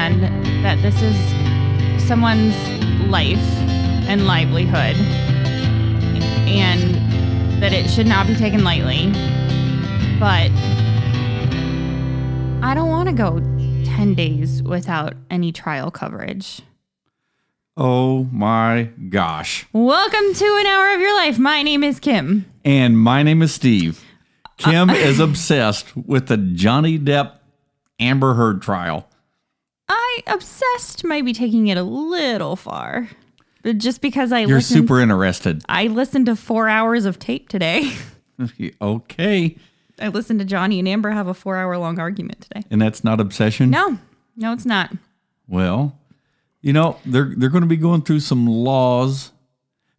understand that this is someone's life and livelihood, and that it should not be taken lightly. But I don't want to go 10 days without any trial coverage. Oh my gosh. Welcome to An Hour of Your Life. My name is Kim. And my name is Steve. Kim is obsessed with the Johnny Depp Amber Heard trial. I obsessed might be taking it a little far. But just because I You're super interested. I listened to 4 hours of tape today. Okay. I listened to Johnny and Amber have a 4-hour-long argument today. And that's not obsession? No, it's not. Well, you know, they're going to be going through some laws.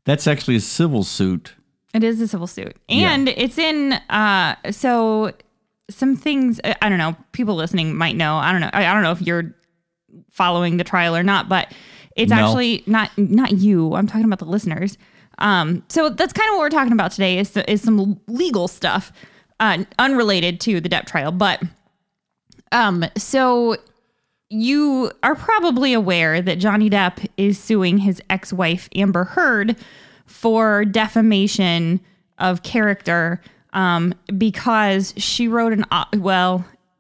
That's actually a civil suit. It is a civil suit. And it's in, so some things, I don't know, people listening might know. I don't know if you're following the trial or not, but it's actually not you. I'm talking about the listeners. So that's kind of what we're talking about today is some legal stuff. Unrelated to the Depp trial, but so you are probably aware that Johnny Depp is suing his ex-wife Amber Heard for defamation of character because she wrote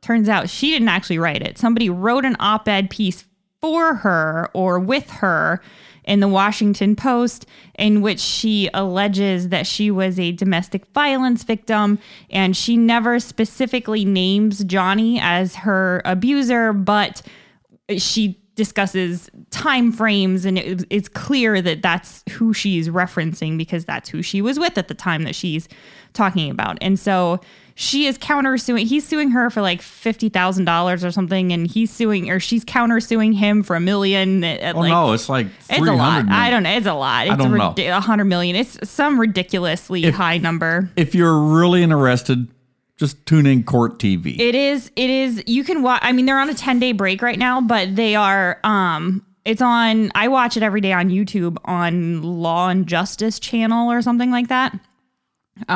turns out she didn't actually write it. Somebody wrote an op-ed piece for her or with her in the Washington Post, in which she alleges that she was a domestic violence victim, and she never specifically names Johnny as her abuser, but she discusses time frames, and it's clear that that's who she's referencing because that's who she was with at the time that she's talking about. And so she is countersuing. He's suing her for like $50,000 or something, and she's countersuing him for $1 million. It's like $300 million. It's a lot. I don't know. It's a lot. It's $100 million. It's some ridiculously high number. If you're really interested, just tune in Court TV. It is. You can watch. I mean, they're on a 10-day break right now, but they are. It's on. I watch it every day on YouTube on Law and Justice Channel or something like that.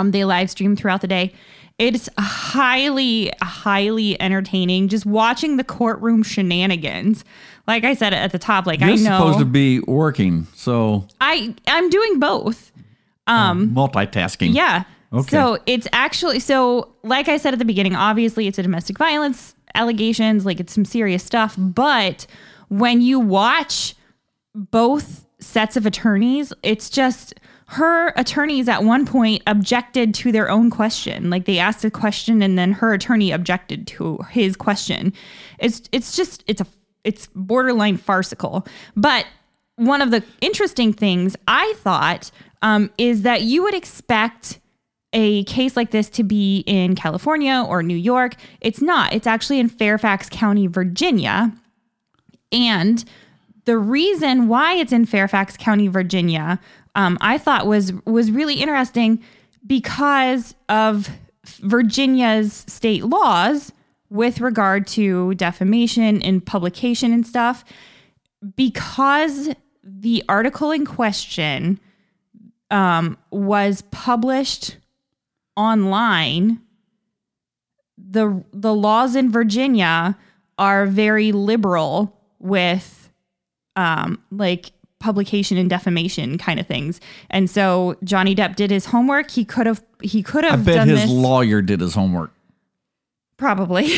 They live stream throughout the day. It's highly, highly entertaining. Just watching the courtroom shenanigans. Like I said at the top, like you're supposed to be working, so I'm doing both. Multitasking. Yeah. Okay. So it's actually like I said at the beginning. Obviously, it's a domestic violence allegations. Like it's some serious stuff. But when you watch both sets of attorneys, it's just. Her attorneys at one point objected to their own question. Like they asked a question and then her attorney objected to his question. It's borderline farcical. But one of the interesting things I thought is that you would expect a case like this to be in California or New York. It's not. It's actually in Fairfax County, Virginia. And the reason why it's in Fairfax County, Virginia, I thought was really interesting because of Virginia's state laws with regard to defamation and publication and stuff. Because the article in question was published online, the laws in Virginia are very liberal with publication and defamation kind of things. And so Johnny Depp did his homework. He could have I bet done his this. Lawyer did his homework. Probably.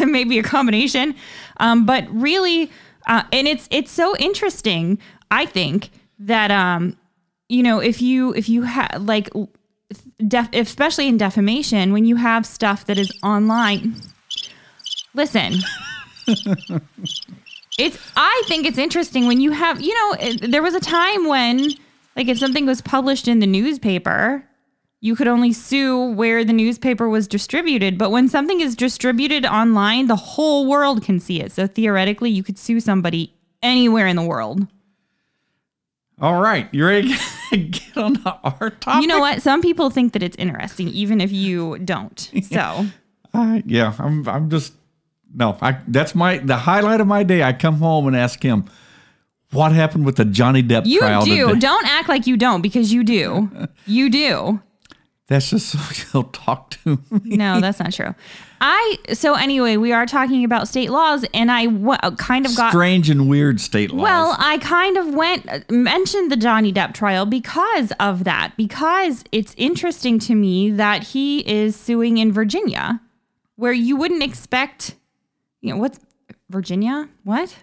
Maybe a combination. But really, and it's so interesting, I think, that, if you have, like, especially in defamation, when you have stuff that is online, listen, I think it's interesting when you have, there was a time when, like, if something was published in the newspaper, you could only sue where the newspaper was distributed. But when something is distributed online, the whole world can see it. So theoretically, you could sue somebody anywhere in the world. All right. You ready to get on our topic? You know what? Some people think that it's interesting, even if you don't. So, I'm just. No, that's the highlight of my day. I come home and ask him, what happened with the Johnny Depp trial today? You do. Don't act like you don't, because you do. You do. That's just so he'll talk to me. No, that's not true. So anyway, we are talking about state laws, and I kind of got... Strange and weird state laws. Well, I kind of mentioned the Johnny Depp trial because of that, because it's interesting to me that he is suing in Virginia, where you wouldn't expect... You know, what's... Virginia? What?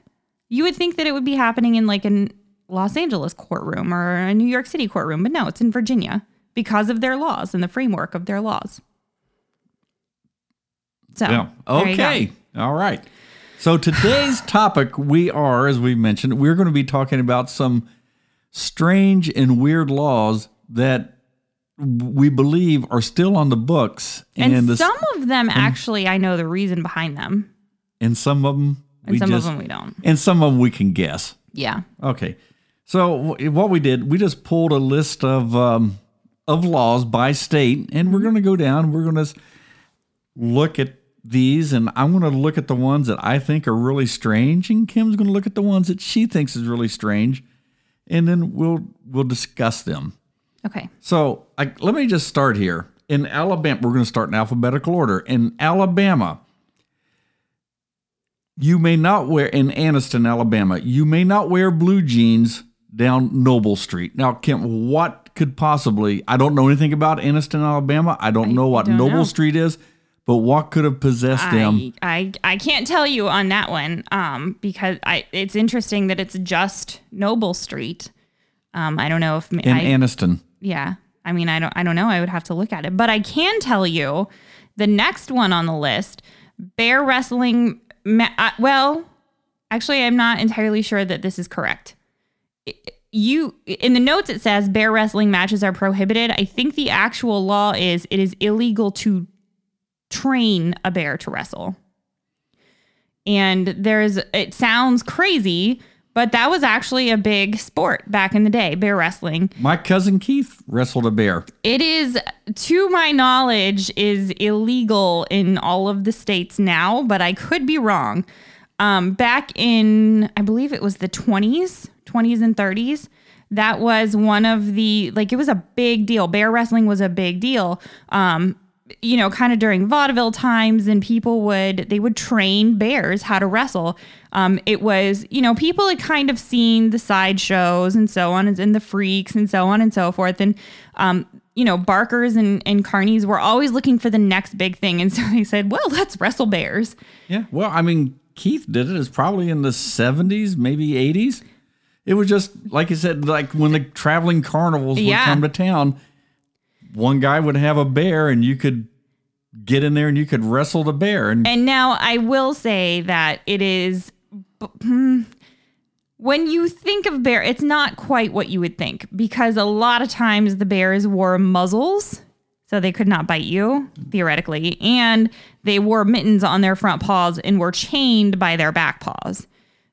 You would think that it would be happening in like a Los Angeles courtroom or a New York City courtroom, but no, it's in Virginia because of their laws and the framework of their laws. So, yeah. Okay. All right. So today's topic, we are, as we mentioned, we're going to be talking about some strange and weird laws that we believe are still on the books. And some of them actually, I know the reason behind them. And some of them we don't. And some of them we can guess. Yeah. Okay. So what we did, we just pulled a list of laws by state, and we're going to go down. We're going to look at these, and I'm going to look at the ones that I think are really strange, and Kim's going to look at the ones that she thinks is really strange, and then we'll discuss them. Okay. So let me just start here. In Alabama, we're going to start in alphabetical order. In Alabama... You may not wear, in Anniston, Alabama, you may not wear blue jeans down Noble Street. Now, Kim, what could possibly, I don't know anything about Anniston, Alabama. I don't know what Noble Street is, but what could have possessed them? I can't tell you on that one because it's interesting that it's just Noble Street. I don't know if... In Anniston. Yeah. I mean, I don't know. I would have to look at it. But I can tell you the next one on the list, bear wrestling... Well, actually, I'm not entirely sure that this is correct. In the notes, it says bear wrestling matches are prohibited. I think the actual law is it is illegal to train a bear to wrestle. And it sounds crazy, but that was actually a big sport back in the day, bear wrestling. My cousin Keith wrestled a bear. It is, to my knowledge, is illegal in all of the states now, but I could be wrong. Back in, I believe it was the 20s and 30s, that was one of the, like, it was a big deal. Bear wrestling was a big deal, you know, kind of during vaudeville times, and they would train bears how to wrestle. It was, you know, people had kind of seen the sideshows and so on, and the freaks and so on and so forth. And, you know, barkers and carnies were always looking for the next big thing. And so they said, well, let's wrestle bears. Yeah. Well, I mean, Keith did it. It's probably in the 70s, maybe 80s. It was just, like you said, like when the traveling carnivals would come to town. One guy would have a bear, and you could get in there and you could wrestle the bear. And now I will say that it is, when you think of bear, it's not quite what you would think, because a lot of times the bears wore muzzles, so they could not bite you, theoretically. And they wore mittens on their front paws and were chained by their back paws.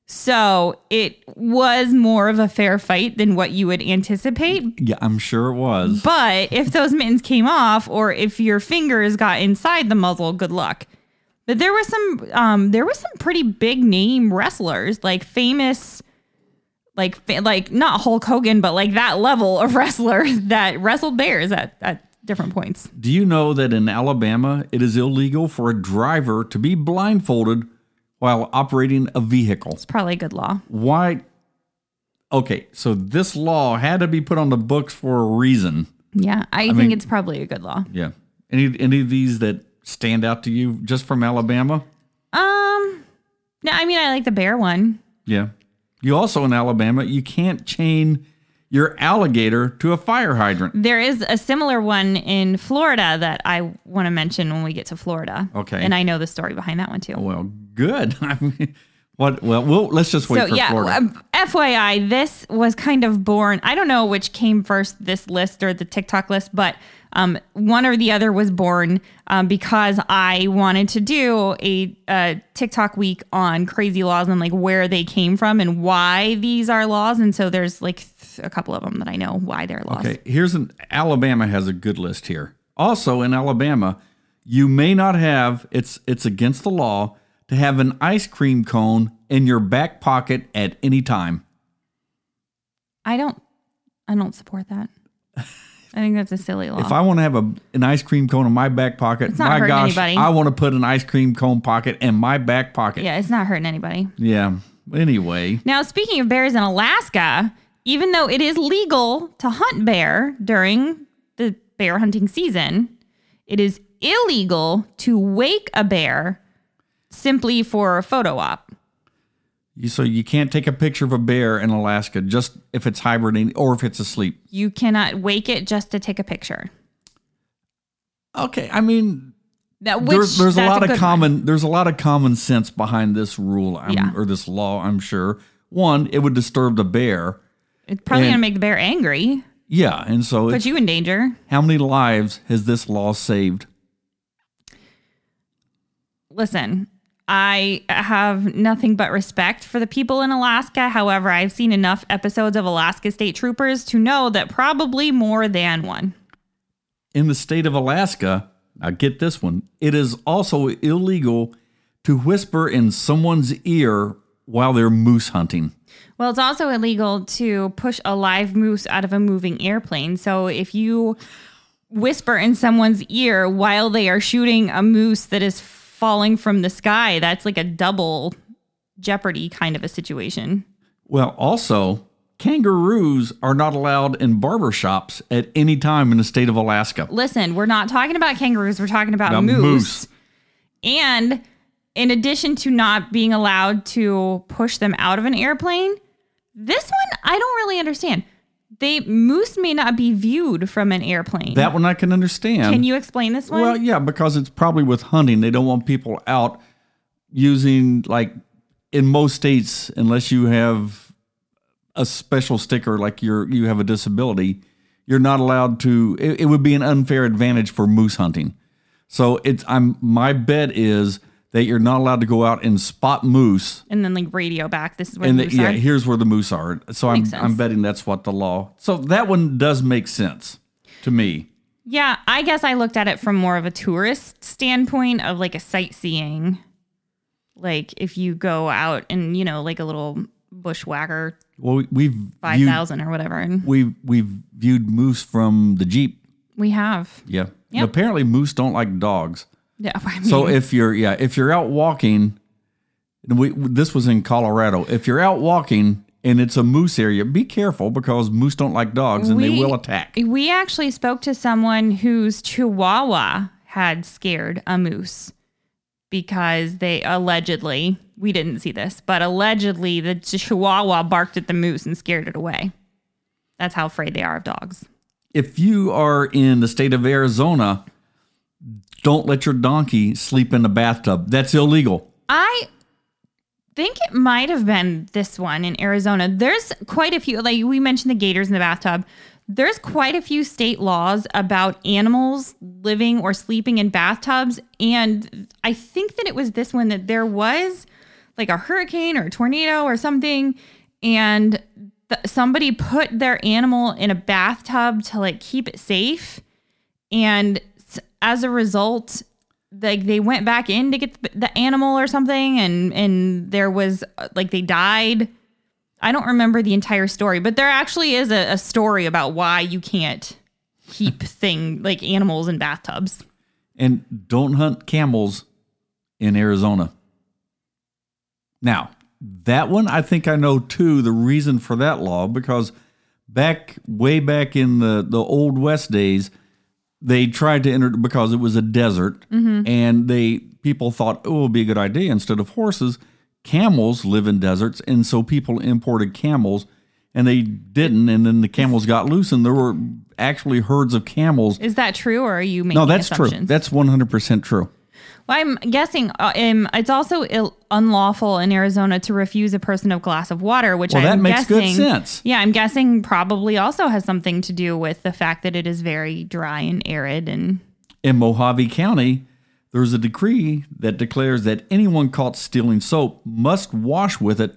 So it was more of a fair fight than what you would anticipate. Yeah, I'm sure it was. But if those mittens came off, or if your fingers got inside the muzzle, good luck. But there were some pretty big name wrestlers, like famous, like not Hulk Hogan, but like that level of wrestler that wrestled bears at different points. Do you know that in Alabama, it is illegal for a driver to be blindfolded while operating a vehicle? It's probably a good law. Why? Okay, so this law had to be put on the books for a reason. Yeah, I think it's probably a good law. Yeah. Any of these that stand out to you just from Alabama? No, I mean, I like the bear one. Yeah. You also, in Alabama, you can't chain your alligator to a fire hydrant. There is a similar one in Florida that I want to mention when we get to Florida. Okay. And I know the story behind that one, too. Well, good. I mean, let's just wait for Florida. FYI, this was kind of born. I don't know which came first, this list or the TikTok list, but one or the other was born because I wanted to do a TikTok week on crazy laws and like where they came from and why these are laws. And so there's like a couple of them that I know why they're lost. Okay, Alabama has a good list here. Also in Alabama, you may not have, it's against the law to have an ice cream cone in your back pocket at any time. I don't support that. I think that's a silly law. If I want to have an ice cream cone in my back pocket, it's not my hurting anybody. I want to put an ice cream cone pocket in my back pocket. Yeah, it's not hurting anybody. Yeah. Anyway. Now, speaking of bears in Alaska, even though it is legal to hunt bear during the bear hunting season, it is illegal to wake a bear simply for a photo op. So you can't take a picture of a bear in Alaska just if it's hibernating or if it's asleep. You cannot wake it just to take a picture. Okay, I mean, there's a lot of common sense behind this rule or this law, I'm sure. One, it would disturb the bear. It's probably going to make the bear angry. Yeah, and so put you in danger. How many lives has this law saved? Listen, I have nothing but respect for the people in Alaska. However, I've seen enough episodes of Alaska State Troopers to know that probably more than one. In the state of Alaska, now get this one, it is also illegal to whisper in someone's ear while they're moose hunting. Well, it's also illegal to push a live moose out of a moving airplane. So if you whisper in someone's ear while they are shooting a moose that is falling from the sky, that's like a double jeopardy kind of a situation. Well, also, kangaroos are not allowed in barbershops at any time in the state of Alaska. Listen, we're not talking about kangaroos. We're talking about moose. And in addition to not being allowed to push them out of an airplane, this one, I don't really understand. Moose may not be viewed from an airplane. That one I can understand. Can you explain this one? Well, yeah, because it's probably with hunting. They don't want people out using, like, in most states, unless you have a special sticker, like you have a disability, you're not allowed to. It would be an unfair advantage for moose hunting. So my bet is that you're not allowed to go out and spot moose. And then like radio back. This is where the moose are. Yeah, here's where the moose are. So I'm betting that's what the law. So that one does make sense to me. Yeah, I guess I looked at it from more of a tourist standpoint of like a sightseeing. Like if you go out and, you know, like a little bushwhacker. Well, we've 5,000 or whatever. And we've viewed moose from the Jeep. We have. Yeah. Yep. Apparently moose don't like dogs. Yeah, I mean. So if you're out walking, this was in Colorado. If you're out walking and it's a moose area, be careful because moose don't like dogs and they will attack. We actually spoke to someone whose chihuahua had scared a moose because they allegedly, we didn't see this, but allegedly the chihuahua barked at the moose and scared it away. That's how afraid they are of dogs. If you are in the state of Arizona, don't let your donkey sleep in the bathtub. That's illegal. I think it might have been this one in Arizona. There's quite a few, like we mentioned the gators in the bathtub. There's quite a few state laws about animals living or sleeping in bathtubs. And I think that it was this one that there was like a hurricane or a tornado or something. And somebody put their animal in a bathtub to like keep it safe. And as a result, like they went back in to get the animal or something, and there was like they died. I don't remember the entire story, but there actually is a story about why you can't keep like animals in bathtubs. And don't hunt camels in Arizona. Now, that one I think I know too the reason for that law, because way back in the Old West days, they tried to enter because it was a desert, and people thought, oh, it would be a good idea. Instead of horses, camels live in deserts, and so people imported camels, and they didn't, and then the camels got loose, and there were actually herds of camels. Is that true, or are you making assumptions? No, that's true. That's 100% true. Well, I'm guessing it's also unlawful in Arizona to refuse a person a glass of water, which that makes good sense. Yeah, I'm guessing probably also has something to do with the fact that it is very dry and arid. And in Mojave County, there's a decree that declares that anyone caught stealing soap must wash with it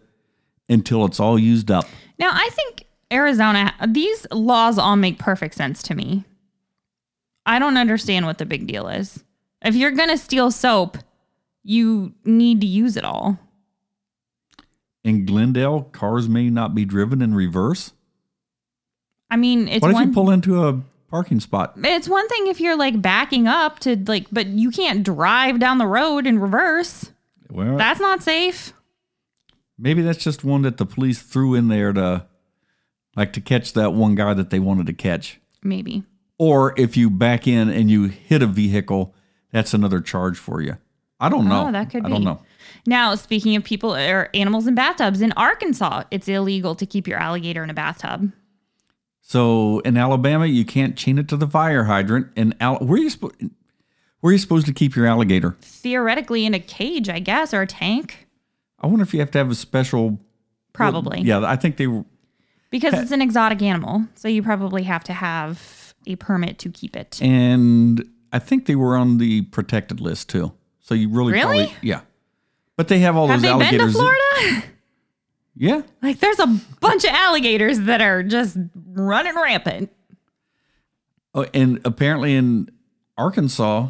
until it's all used up. Now, I think Arizona, these laws all make perfect sense to me. I don't understand what the big deal is. If you're going to steal soap, you need to use it all. In Glendale, cars may not be driven in reverse? I mean, it's what if you pull into a parking spot. It's one thing if you're like backing up to like, but you can't drive down the road in reverse. Well, that's not safe. Maybe that's just one that the police threw in there to like to catch that one guy that they wanted to catch. Maybe. Or if you back in and you hit a vehicle, that's another charge for you. I don't know. Oh, that could be. I don't know. Now, speaking of people or animals in bathtubs, in Arkansas, it's illegal to keep your alligator in a bathtub. So in Alabama, you can't chain it to the fire hydrant. And where are you supposed to keep your alligator? Theoretically, in a cage, I guess, or a tank. I wonder if you have to have a special. Probably. Well, yeah, I think they were. Because it's an exotic animal, so you probably have to have a permit to keep it. And I think they were on the protected list too. So you really? Probably, yeah. But they have all those alligators. Have they been to Florida? Yeah. Like there's a bunch of alligators that are just running rampant. Oh, and apparently in Arkansas,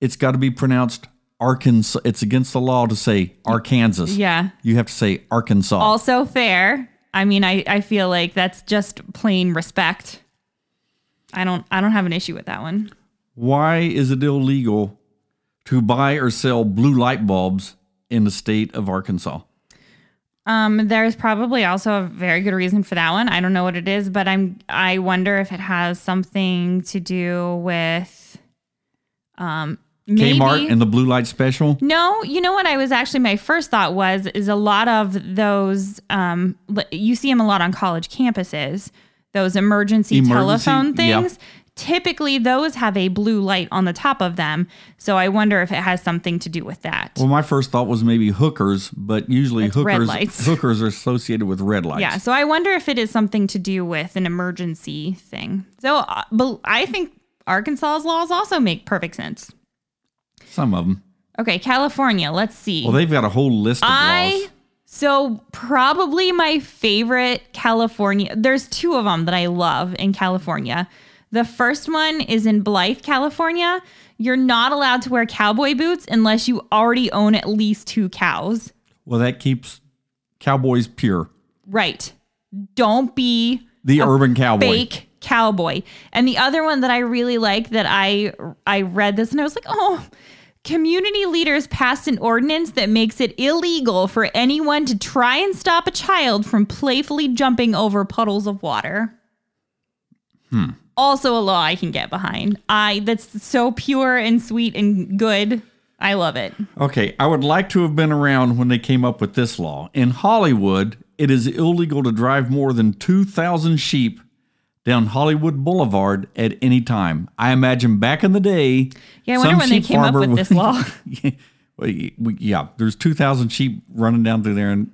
it's got to be pronounced Arkansas. It's against the law to say Arkansas. Yeah. You have to say Arkansas. Also fair. I mean, I feel like that's just plain respect. I don't have an issue with that one. Why is it illegal to buy or sell blue light bulbs in the state of Arkansas? There's probably also a very good reason for that one. I don't know what it is, but I wonder if it has something to do with maybe Kmart and the blue light special. No, you know what? I was actually my first thought is a lot of those. You see them a lot on college campuses. Those emergency telephone things. Yeah. Typically, those have a blue light on the top of them, so I wonder if it has something to do with that. Well, my first thought was maybe hookers, but usually hookers are associated with red lights. Yeah, so I wonder if it is something to do with an emergency thing. So but I think Arkansas's laws also make perfect sense. Some of them. Okay, California, let's see. Well, they've got a whole list of laws. So probably my favorite California, there's two of them that I love in California. The first one is in Blythe, California. You're not allowed to wear cowboy boots unless you already own at least 2 cows. Well, that keeps cowboys pure. Right. Don't be the urban cowboy. Fake cowboy. And the other one that I really like that I read this and I was like, oh, community leaders passed an ordinance that makes it illegal for anyone to try and stop a child from playfully jumping over puddles of water. Hmm. Also a law I can get behind. That's so pure and sweet and good. I love it. Okay, I would like to have been around when they came up with this law. In Hollywood, it is illegal to drive more than 2,000 sheep down Hollywood Boulevard at any time. I imagine back in the day... Yeah, I wonder when they came up with this law. Yeah, there's 2,000 sheep running down through there. And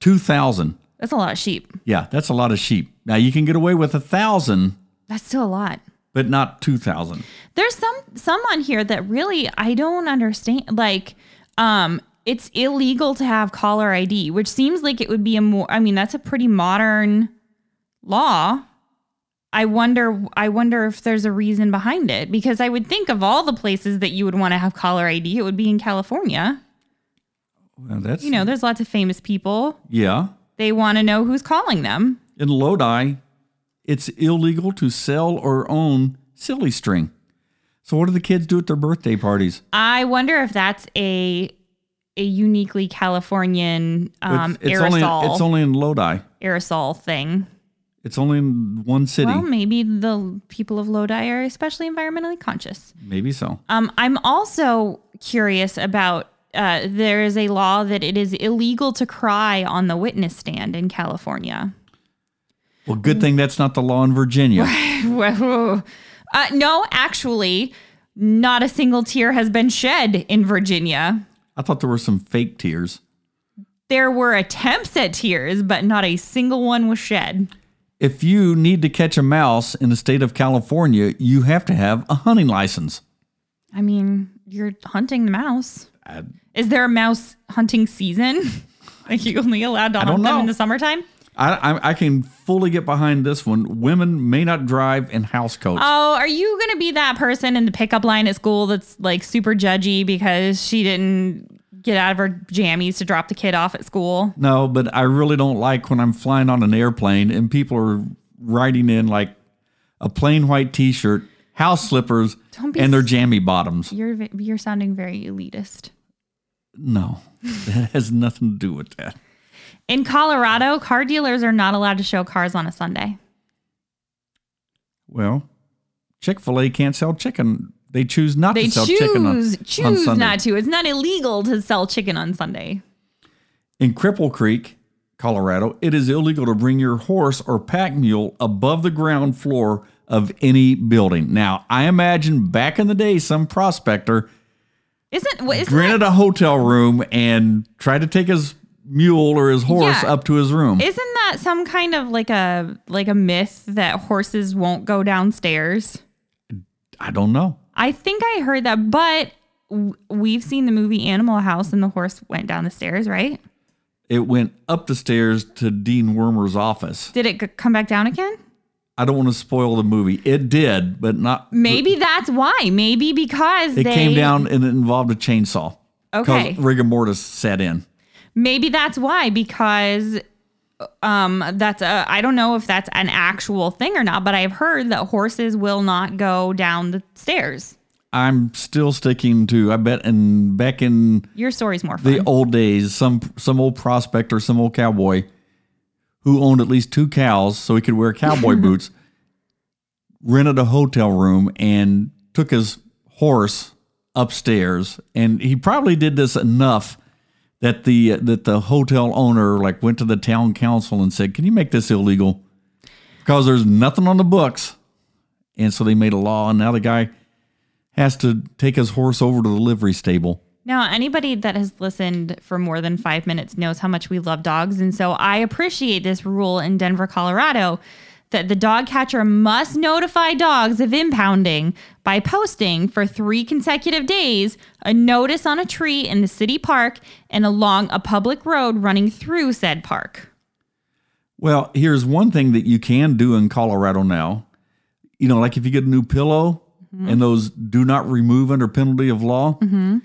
2,000. That's a lot of sheep. Yeah, that's a lot of sheep. Now, you can get away with 1,000... That's still a lot. But not 2,000. There's some on here that really I don't understand. Like, it's illegal to have caller ID, which seems like it would be that's a pretty modern law. I wonder if there's a reason behind it, because I would think of all the places that you would want to have caller ID, it would be in California. Well, there's lots of famous people. Yeah. They want to know who's calling them. In Lodi, it's illegal to sell or own silly string. So what do the kids do at their birthday parties? I wonder if that's a uniquely Californian aerosol. It's only in Lodi. Aerosol thing. It's only in one city. Well, maybe the people of Lodi are especially environmentally conscious. Maybe so. I'm also curious about there is a law that it is illegal to cry on the witness stand in California. Well, good thing that's not the law in Virginia. No, actually, not a single tear has been shed in Virginia. I thought there were some fake tears. There were attempts at tears, but not a single one was shed. If you need to catch a mouse in the state of California, you have to have a hunting license. I mean, you're hunting the mouse. Is there a mouse hunting season? Like, you only allowed to hunt them in the summertime? I can fully get behind this one. Women may not drive in house coats. Oh, are you going to be that person in the pickup line at school that's like super judgy because she didn't get out of her jammies to drop the kid off at school? No, but I really don't like when I'm flying on an airplane and people are riding in like a plain white T-shirt, house slippers, and their jammy bottoms. You're sounding very elitist. No, that has nothing to do with that. In Colorado, car dealers are not allowed to show cars on a Sunday. Well, Chick-fil-A can't sell chicken. They choose not to sell chicken on Sunday. They choose not to. It's not illegal to sell chicken on Sunday. In Cripple Creek, Colorado, it is illegal to bring your horse or pack mule above the ground floor of any building. Now, I imagine back in the day, some prospector rented a hotel room and tried to take his mule or his horse up to his room. Isn't that some kind of like a myth that horses won't go downstairs? I don't know. I think I heard that, but we've seen the movie Animal House and the horse went down the stairs, right? It went up the stairs to Dean Wormer's office. Did it come back down again? I don't want to spoil the movie. It did, but not. Maybe that's why. Maybe because it came down and it involved a chainsaw. Okay. Because rigor mortis set in. Maybe that's why, because I don't know if that's an actual thing or not, but I've heard that horses will not go down the stairs. I'm still sticking to, I bet, and back in your story's more fun. The old days, some old prospector, some old cowboy who owned at least 2 cows so he could wear cowboy boots, rented a hotel room and took his horse upstairs. And he probably did this enough that the hotel owner went to the town council and said, "Can you make this illegal? Because there's nothing on the books." And so they made a law, and now the guy has to take his horse over to the livery stable. Now, anybody that has listened for more than 5 minutes knows how much we love dogs. And so I appreciate this rule in Denver, Colorado, that the dog catcher must notify dogs of impounding by posting for 3 consecutive days a notice on a tree in the city park and along a public road running through said park. Well, here's one thing that you can do in Colorado now. You know, like if you get a new pillow, mm-hmm. and those do not remove under penalty of law. Mm-hmm.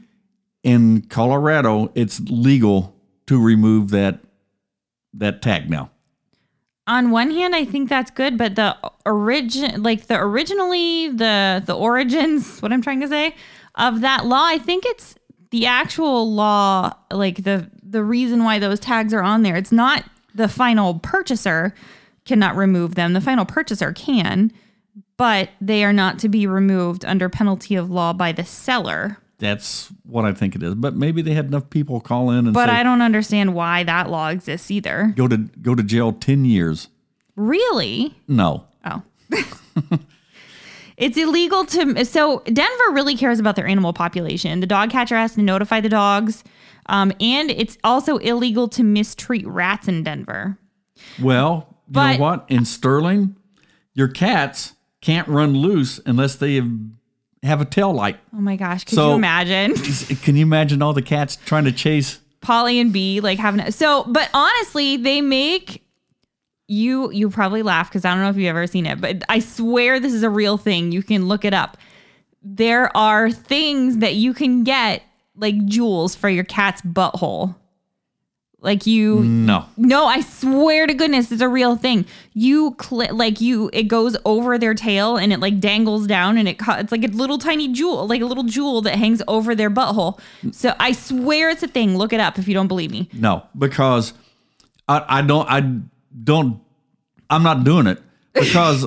In Colorado, it's legal to remove that tag now. On one hand, I think that's good, but the origins, what I'm trying to say, of that law, I think it's the actual law, the reason why those tags are on there. It's not the final purchaser cannot remove them. The final purchaser can. But they are not to be removed under penalty of law by the seller. That's what I think it is. But maybe they had enough people call in and I don't understand why that law exists either. Go to jail 10 years. Really? No. Oh. It's illegal to... So Denver really cares about their animal population. The dog catcher has to notify the dogs. And it's also illegal to mistreat rats in Denver. Well, you know what? In Sterling, your cats can't run loose unless they have a tail light. Oh my gosh, you imagine? Can you imagine all the cats trying to chase Polly and Bee but honestly, they make you probably laugh because I don't know if you've ever seen it, but I swear this is a real thing. You can look it up. There are things that you can get like jewels for your cat's butthole. No, I swear to goodness, it's a real thing. It goes over their tail and it dangles down and it's like a little tiny jewel, like a little jewel that hangs over their butthole. So I swear it's a thing. Look it up if you don't believe me. No, because I'm not doing it because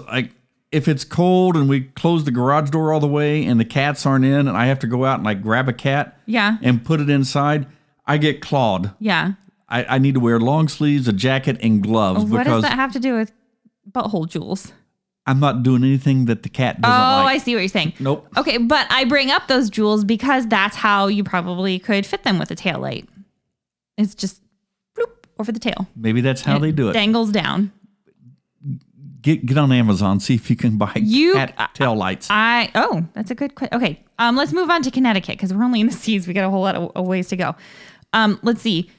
if it's cold and we close the garage door all the way and the cats aren't in and I have to go out and grab a cat and put it inside, I get clawed. Yeah. I need to wear long sleeves, a jacket, and gloves. What does that have to do with butthole jewels? I'm not doing anything that the cat doesn't like. Oh, I see what you're saying. Nope. Okay, but I bring up those jewels because that's how you probably could fit them with a taillight. It's just bloop over the tail. Maybe that's how they do it. Dangles down. Get on Amazon, see if you can buy cat taillights. That's a good question. Okay, let's move on to Connecticut because we're only in the seas. We got a whole lot of ways to go. Let's see.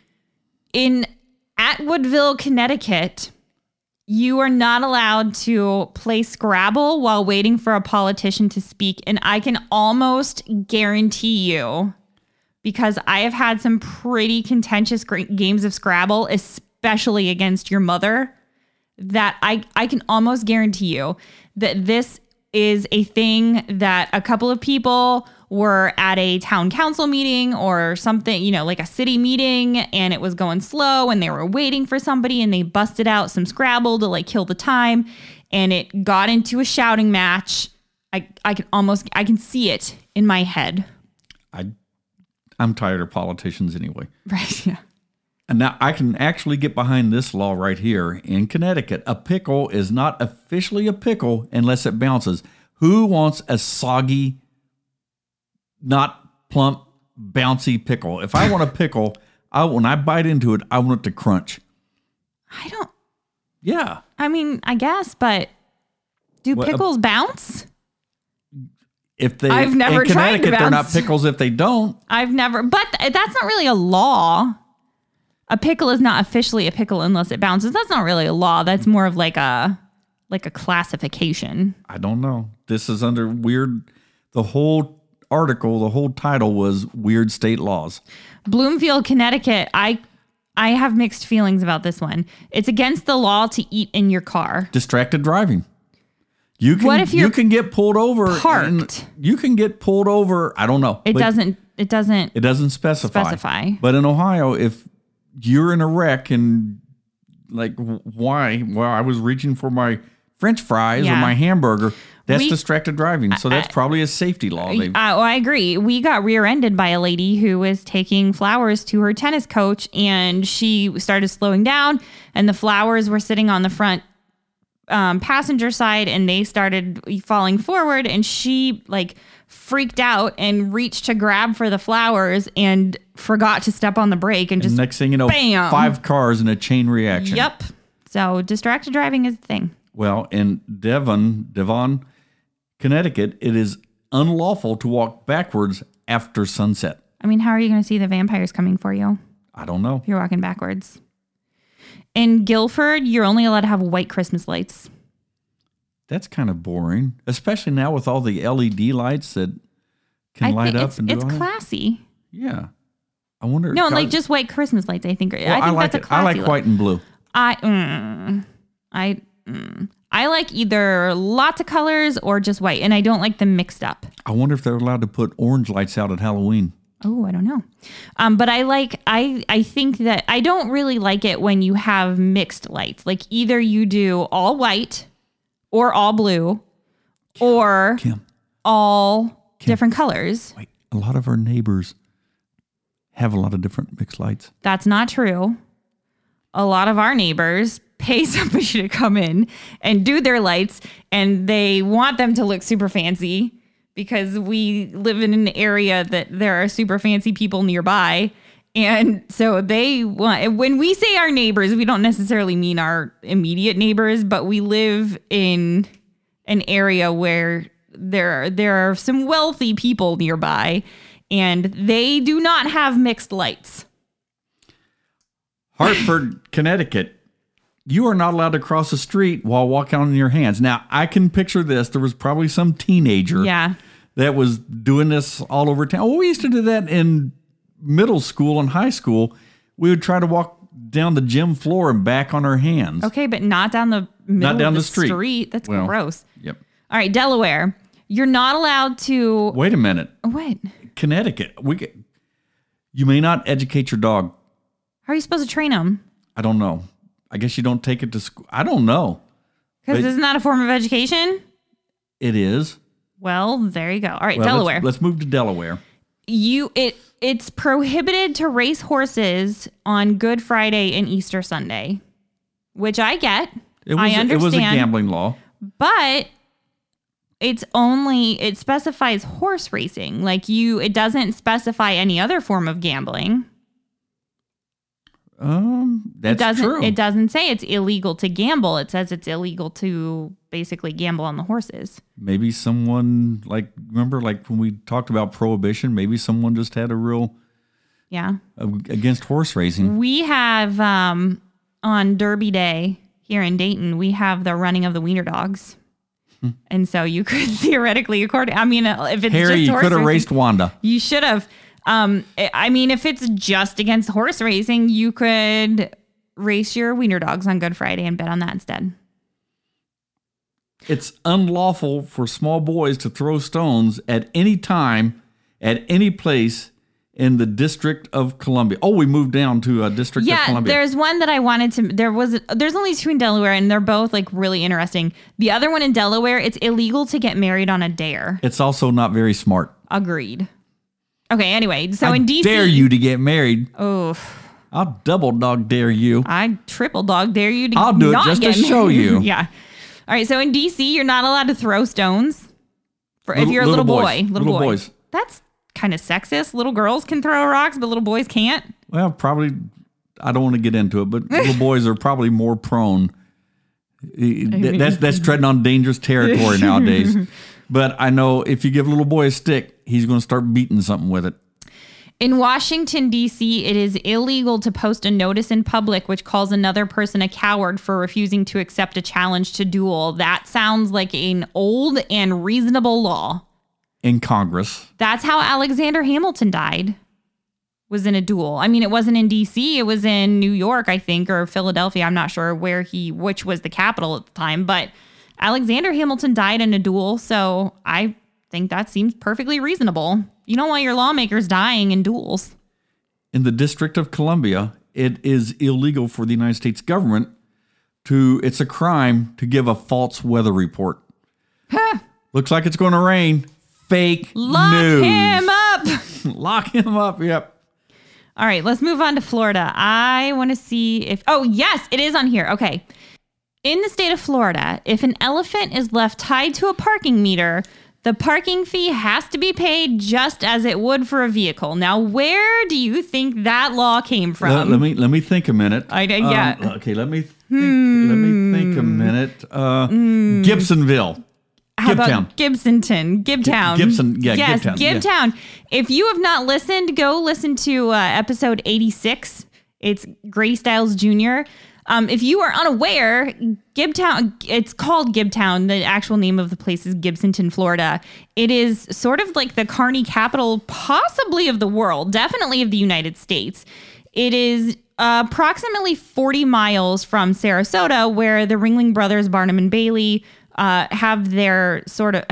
In Atwoodville, Connecticut, you are not allowed to play Scrabble while waiting for a politician to speak. And I can almost guarantee you, because I have had some pretty contentious games of Scrabble, especially against your mother, that I can almost guarantee you that this is a thing that a couple of people were at a town council meeting or something, you know, like a city meeting, and it was going slow and they were waiting for somebody and they busted out some Scrabble to like kill the time. And it got into a shouting match. I can see it in my head. I'm tired of politicians anyway. Right. Yeah. And now I can actually get behind this law right here in Connecticut. A pickle is not officially a pickle unless it bounces. Who wants a soggy, not plump, bouncy pickle? If I want a pickle, when I bite into it, I want it to crunch. I don't. Yeah. I mean, I guess, but do pickles bounce? If they, I've never in tried Connecticut, to they're not pickles if they don't. I've never, but that's not really a law. A pickle is not officially a pickle unless it bounces. That's not really a law. That's more of like a classification. I don't know. This is under weird. The whole article, the whole title was weird state laws. Bloomfield, Connecticut. I have mixed feelings about this one. It's against the law to eat in your car. Distracted driving. You can get pulled over. Parked. You can get pulled over. I don't know. It doesn't specify. But in Ohio, if you're in a wreck and like, why? Well, I was reaching for my French fries or my hamburger. That's distracted driving. So that's probably a safety law. I agree. We got rear-ended by a lady who was taking flowers to her tennis coach, and she started slowing down, and the flowers were sitting on the front passenger side, and they started falling forward, and she like freaked out and reached to grab for the flowers and forgot to step on the brake, and just next thing you know, bam! 5 cars in a chain reaction. Yep. So distracted driving is the thing. Well, in Devon, Connecticut, it is unlawful to walk backwards after sunset. I mean, how are you going to see the vampires coming for you? I don't know. If you're walking backwards. In Guilford, you're only allowed to have white Christmas lights. That's kind of boring, especially now with all the LED lights that can light up. It's classy. Yeah. I wonder. No, like just white Christmas lights, I think. Well, I think that's a classy. I like white and blue. I like either lots of colors or just white, and I don't like them mixed up. I wonder if they're allowed to put orange lights out at Halloween. Oh, I don't know. But I think that I don't really like it when you have mixed lights. Like either you do all white or all blue or all different colors. Wait, a lot of our neighbors have a lot of different mixed lights. That's not true. A lot of our neighbors pay somebody to come in and do their lights, and they want them to look super fancy because we live in an area that there are super fancy people nearby. And so they want, when we say our neighbors, we don't necessarily mean our immediate neighbors, but we live in an area where there are some wealthy people nearby, and they do not have mixed lights. Hartford, Connecticut. You are not allowed to cross the street while walking on your hands. Now, I can picture this. There was probably some teenager that was doing this all over town. Well, we used to do that in middle school and high school. We would try to walk down the gym floor and back on our hands. Okay, but not down the middle not down of the street. That's gross. Yep. All right, Delaware. You're not allowed to... Wait a minute. What? Connecticut. You may not educate your dog. How are you supposed to train him? I don't know. I guess you don't take it to school. I don't know. Because isn't that a form of education? It is. Well, there you go. All right, Delaware. Let's move to Delaware. It's prohibited to race horses on Good Friday and Easter Sunday, which I get. I understand. It was a gambling law. But it specifies horse racing. Like it doesn't specify any other form of gambling. That's true. It doesn't say it's illegal to gamble. It says it's illegal to basically gamble on the horses. Maybe someone remember when we talked about prohibition, maybe someone just had a real against horse racing. We have on Derby Day here in Dayton, we have the running of the wiener dogs. And so you could theoretically if it's Harry, just horse racing, you could have raced Wanda. You should have. If it's just against horse racing, you could race your wiener dogs on Good Friday and bet on that instead. It's unlawful for small boys to throw stones at any time, at any place in the District of Columbia. Oh, we moved down to District of Columbia. Yeah, there's one that I wanted to... There's only two in Delaware, and they're both like really interesting. The other one in Delaware, it's illegal to get married on a dare. It's also not very smart. Agreed. Okay, anyway, so in D.C. I dare you to get married. Oh, I'll double dog dare you. I triple dog dare you to get married. I'll do it just to show you. Yeah. All right, so in D.C., you're not allowed to throw stones if you're a little boy. Little boys. That's kind of sexist. Little girls can throw rocks, but little boys can't. Well, probably, I don't want to get into it, but little boys are probably more prone. That's treading on dangerous territory nowadays. But I know if you give a little boy a stick, he's going to start beating something with it. In Washington, D.C., it is illegal to post a notice in public which calls another person a coward for refusing to accept a challenge to duel. That sounds like an old and reasonable law. In Congress. That's how Alexander Hamilton died, was in a duel. I mean, it wasn't in D.C., it was in New York, I think, or Philadelphia. I'm not sure which was the capital at the time, but Alexander Hamilton died in a duel, so I think that seems perfectly reasonable. You don't want your lawmakers dying in duels. In the District of Columbia, it is illegal for the United States government it's a crime to give a false weather report. Huh. Looks like it's going to rain. Fake news. Lock him up, yep. All right, let's move on to Florida. I want to see if... Oh, yes, it is on here. Okay. In the state of Florida, if an elephant is left tied to a parking meter, the parking fee has to be paid just as it would for a vehicle. Now, where do you think that law came from? Let me think a minute. Gibsonville. How about Gibsonton? Gibtown. Gibtown. Yeah. If you have not listened, go listen to episode 86. It's Grady Stiles Jr. If you are unaware, Gibtown, it's called Gibtown. The actual name of the place is Gibsonton, Florida. It is sort of like the carny capital, possibly of the world, definitely of the United States. It is approximately 40 miles from Sarasota, where the Ringling Brothers, Barnum and Bailey, have their winter,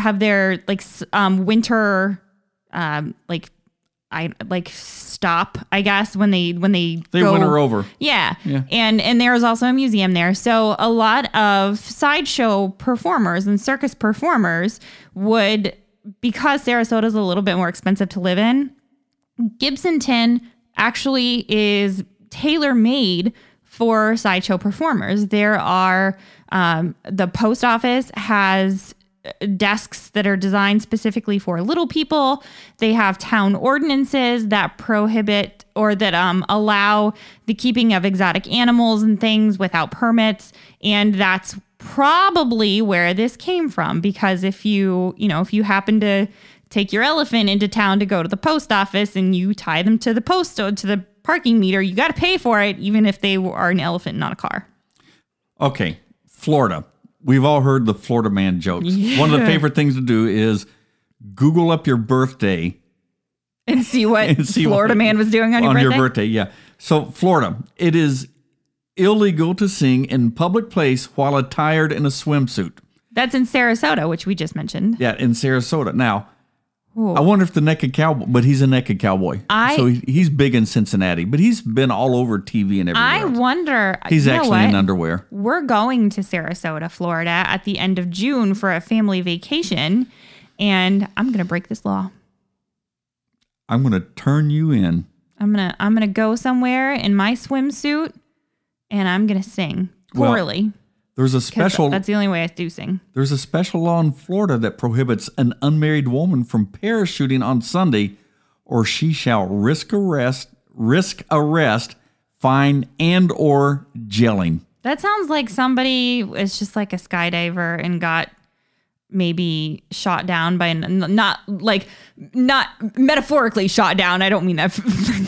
stop, I guess, when they go, winter over. Yeah. And there is also a museum there. So a lot of sideshow performers and circus performers would, because Sarasota is a little bit more expensive to live in, Gibsonton actually is tailor-made for sideshow performers. There are, the post office has desks that are designed specifically for little people. They have town ordinances that prohibit or that allow the keeping of exotic animals and things without permits. And that's probably where this came from, because if you happen to take your elephant into town to go to the post office and you tie them to the parking meter, you got to pay for it, even if they are an elephant, not a car. Okay, Florida. We've all heard the Florida man jokes. Yeah. One of the favorite things to do is Google up your birthday and see what man was doing on your birthday. Yeah. So Florida, it is illegal to sing in public place while attired in a swimsuit. That's in Sarasota, which we just mentioned. Yeah, in Sarasota. Now, ooh. I wonder if the naked cowboy, but he's a naked cowboy. So he's big in Cincinnati, but he's been all over TV and everywhere. I wonder. He's actually in underwear. We're going to Sarasota, Florida at the end of June for a family vacation, and I'm going to break this law. I'm going to turn you in. I'm going to go somewhere in my swimsuit, and I'm going to sing poorly. Well, that's the only way I do sing. There's a special law in Florida that prohibits an unmarried woman from parachuting on Sunday, or she shall risk arrest, fine, and or jailing. That sounds like somebody is just like a skydiver and got maybe shot down by not metaphorically shot down. I don't mean that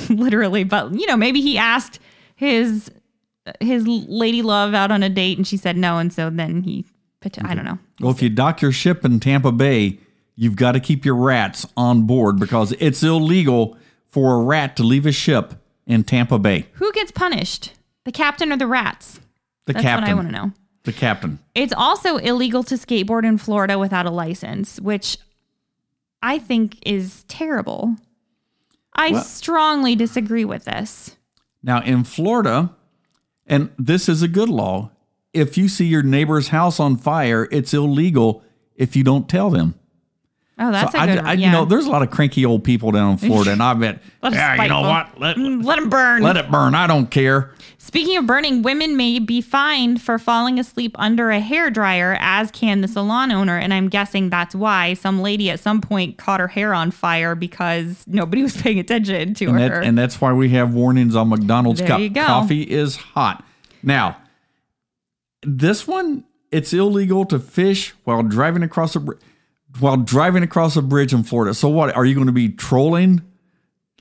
literally, but maybe he asked his lady love out on a date and she said no, and so then I don't know. Well, if you dock your ship in Tampa Bay, you've got to keep your rats on board, because it's illegal for a rat to leave a ship in Tampa Bay. Who gets punished? The captain or the rats? That's what I want to know. The captain. It's also illegal to skateboard in Florida without a license, which I think is terrible. I strongly disagree with this. Now, in Florida, and this is a good law, if you see your neighbor's house on fire, it's illegal if you don't tell them. Oh, that's so a good one. Yeah. You know, there's a lot of cranky old people down in Florida, and I bet, yeah, you know what? Let them burn. Let it burn. I don't care. Speaking of burning, women may be fined for falling asleep under a hairdryer, as can the salon owner, and I'm guessing that's why some lady at some point caught her hair on fire because nobody was paying attention to her. And that's why we have warnings on McDonald's cup. Coffee is hot. Now, this one, it's illegal to fish while driving across a bridge. In Florida. So what, are you going to be trolling?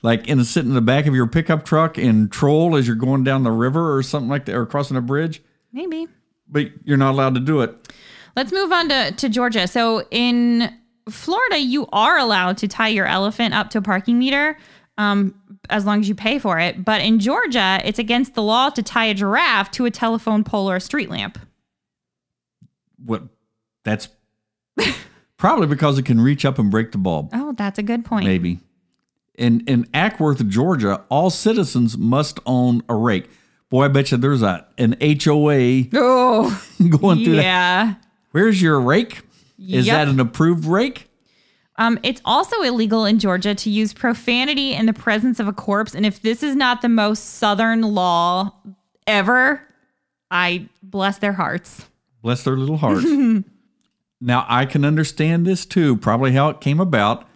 Like sit in the back of your pickup truck and troll as you're going down the river or something like that, or crossing a bridge? Maybe. But you're not allowed to do it. Let's move on to Georgia. So in Florida, you are allowed to tie your elephant up to a parking meter as long as you pay for it. But in Georgia, it's against the law to tie a giraffe to a telephone pole or a street lamp. What? That's... Probably because it can reach up and break the bulb. Oh, that's a good point. Maybe. In Ackworth, Georgia, all citizens must own a rake. Boy, I bet you there's an HOA going through that. Yeah. Where's your rake? Yep. Is that an approved rake? It's also illegal in Georgia to use profanity in the presence of a corpse. And if this is not the most southern law ever, I bless their hearts. Bless their little hearts. Now, I can understand this, too, probably how it came about.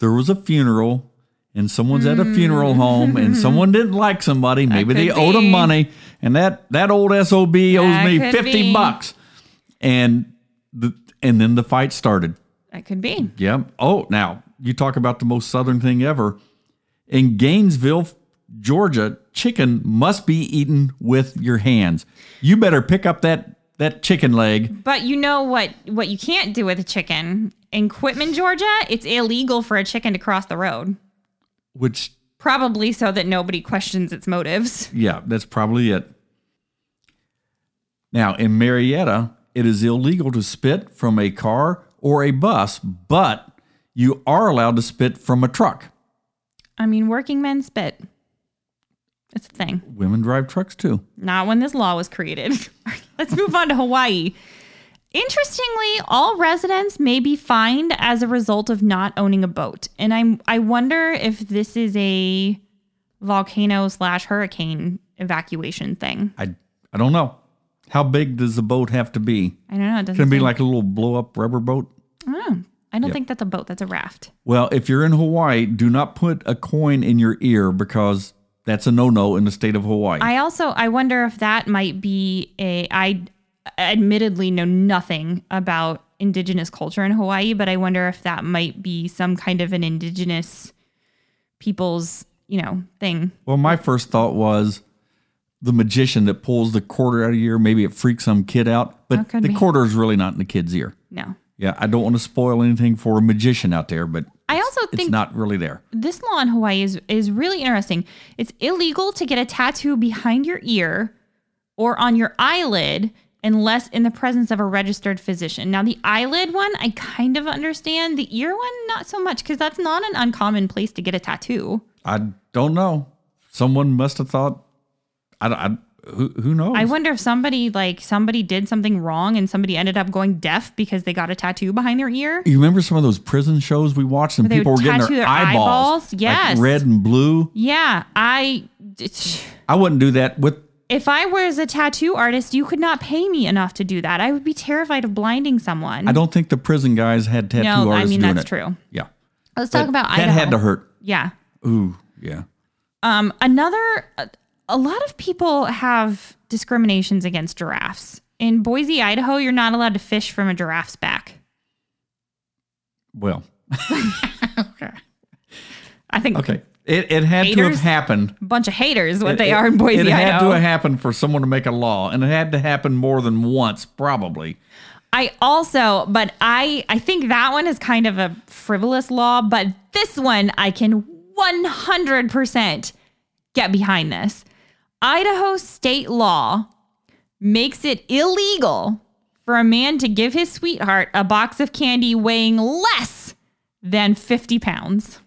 There was a funeral, and someone's at a funeral home, and someone didn't like somebody. Maybe they owed them money, and that old SOB owes me $50. And then the fight started. That could be. Yeah. Oh, now, you talk about the most southern thing ever. In Gainesville, Georgia, chicken must be eaten with your hands. You better pick up that chicken leg. But you know what you can't do with a chicken? In Quitman, Georgia, it's illegal for a chicken to cross the road. Which... probably so that nobody questions its motives. Yeah, that's probably it. Now, in Marietta, it is illegal to spit from a car or a bus, but you are allowed to spit from a truck. I mean, working men spit. It's a thing. Women drive trucks, too. Not when this law was created. Let's move on to Hawaii. Interestingly, all residents may be fined as a result of not owning a boat. And I wonder if this is a volcano/hurricane evacuation thing. I don't know. How big does the boat have to be? I don't know. It doesn't Can it be like a little blow-up rubber boat? Oh, I don't think that's a boat. That's a raft. Well, if you're in Hawaii, do not put a coin in your ear because... that's a no-no in the state of Hawaii. I wonder if that might be I admittedly know nothing about indigenous culture in Hawaii, but I wonder if that might be some kind of an indigenous people's, thing. Well, my first thought was the magician that pulls the quarter out of your ear, maybe it freaks some kid out, but the quarter is really not in the kid's ear. No. Yeah, I don't want to spoil anything for a magician out there, but I also think it's not really there. This law in Hawaii is really interesting. It's illegal to get a tattoo behind your ear or on your eyelid unless in the presence of a registered physician. Now, the eyelid one, I kind of understand. The ear one, not so much, because that's not an uncommon place to get a tattoo. I don't know. Someone must have thought, who knows? I wonder if somebody did something wrong and somebody ended up going deaf because they got a tattoo behind their ear. You remember some of those prison shows we watched and people were getting their eyeballs? Yes. Like red and blue? Yeah. I wouldn't do that. If I was a tattoo artist, you could not pay me enough to do that. I would be terrified of blinding someone. I don't think the prison guys had tattoo artists doing it. No, I mean, that's true. Yeah. Let's talk about Idaho. That had to hurt. Yeah. Ooh, yeah. A lot of people have discriminations against giraffes. In Boise, Idaho, you're not allowed to fish from a giraffe's back. Well. Okay. I think... okay. It had to have happened. A bunch of haters, what they are in Boise, Idaho. It had to have happened for someone to make a law, and it had to happen more than once, probably. I think that one is kind of a frivolous law, but this one I can 100% get behind this. Idaho state law makes it illegal for a man to give his sweetheart a box of candy weighing less than 50 pounds.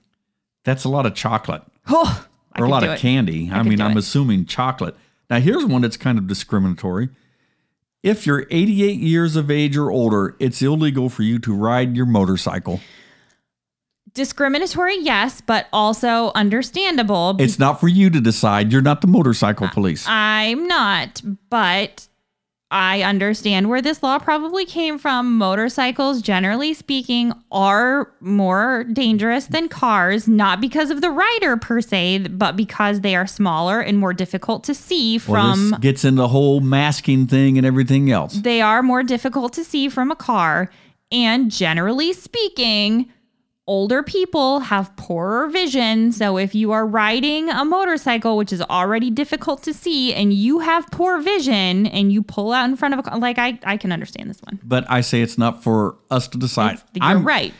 That's a lot of chocolate. Oh, or a lot of candy. I mean, I'm assuming chocolate. Now, here's one that's kind of discriminatory. If you're 88 years of age or older, it's illegal for you to ride your motorcycle. Discriminatory, yes, but also understandable. It's not for you to decide. You're not the motorcycle police. I'm not, but I understand where this law probably came from. Motorcycles, generally speaking, are more dangerous than cars, not because of the rider per se, but because they are smaller and more difficult to see from... Well, this gets into the whole masking thing and everything else. They are more difficult to see from a car, and generally speaking... Older people have poorer vision, so if you are riding a motorcycle, which is already difficult to see, and you have poor vision, and you pull out in front of a car, like, I can understand this one. But I say it's not for us to decide. You're right.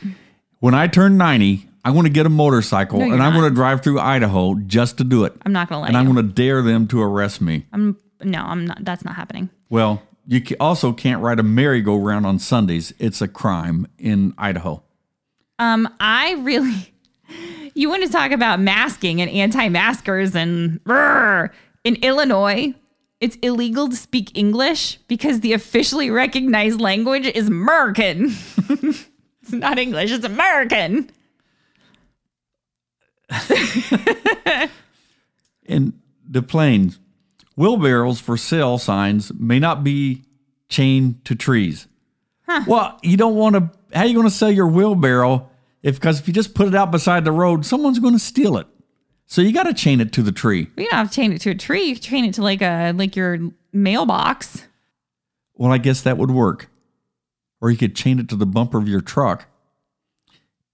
When I turn 90, I want to get a motorcycle, and I'm going to drive through Idaho just to do it. I'm not going to let you. And I'm going to dare them to arrest me. I'm not. That's not happening. Well, you also can't ride a merry-go-round on Sundays. It's a crime in Idaho. You want to talk about masking and anti-maskers and in Illinois, it's illegal to speak English because the officially recognized language is American. It's not English, it's American. In the plains, wheelbarrows for sale signs may not be chained to trees. Huh. Well, you don't want to, how are you going to sell your wheelbarrow? Because if you just put it out beside the road, someone's going to steal it. So you got to chain it to the tree. You don't have to chain it to a tree. You chain it to like your mailbox. Well, I guess that would work. Or you could chain it to the bumper of your truck.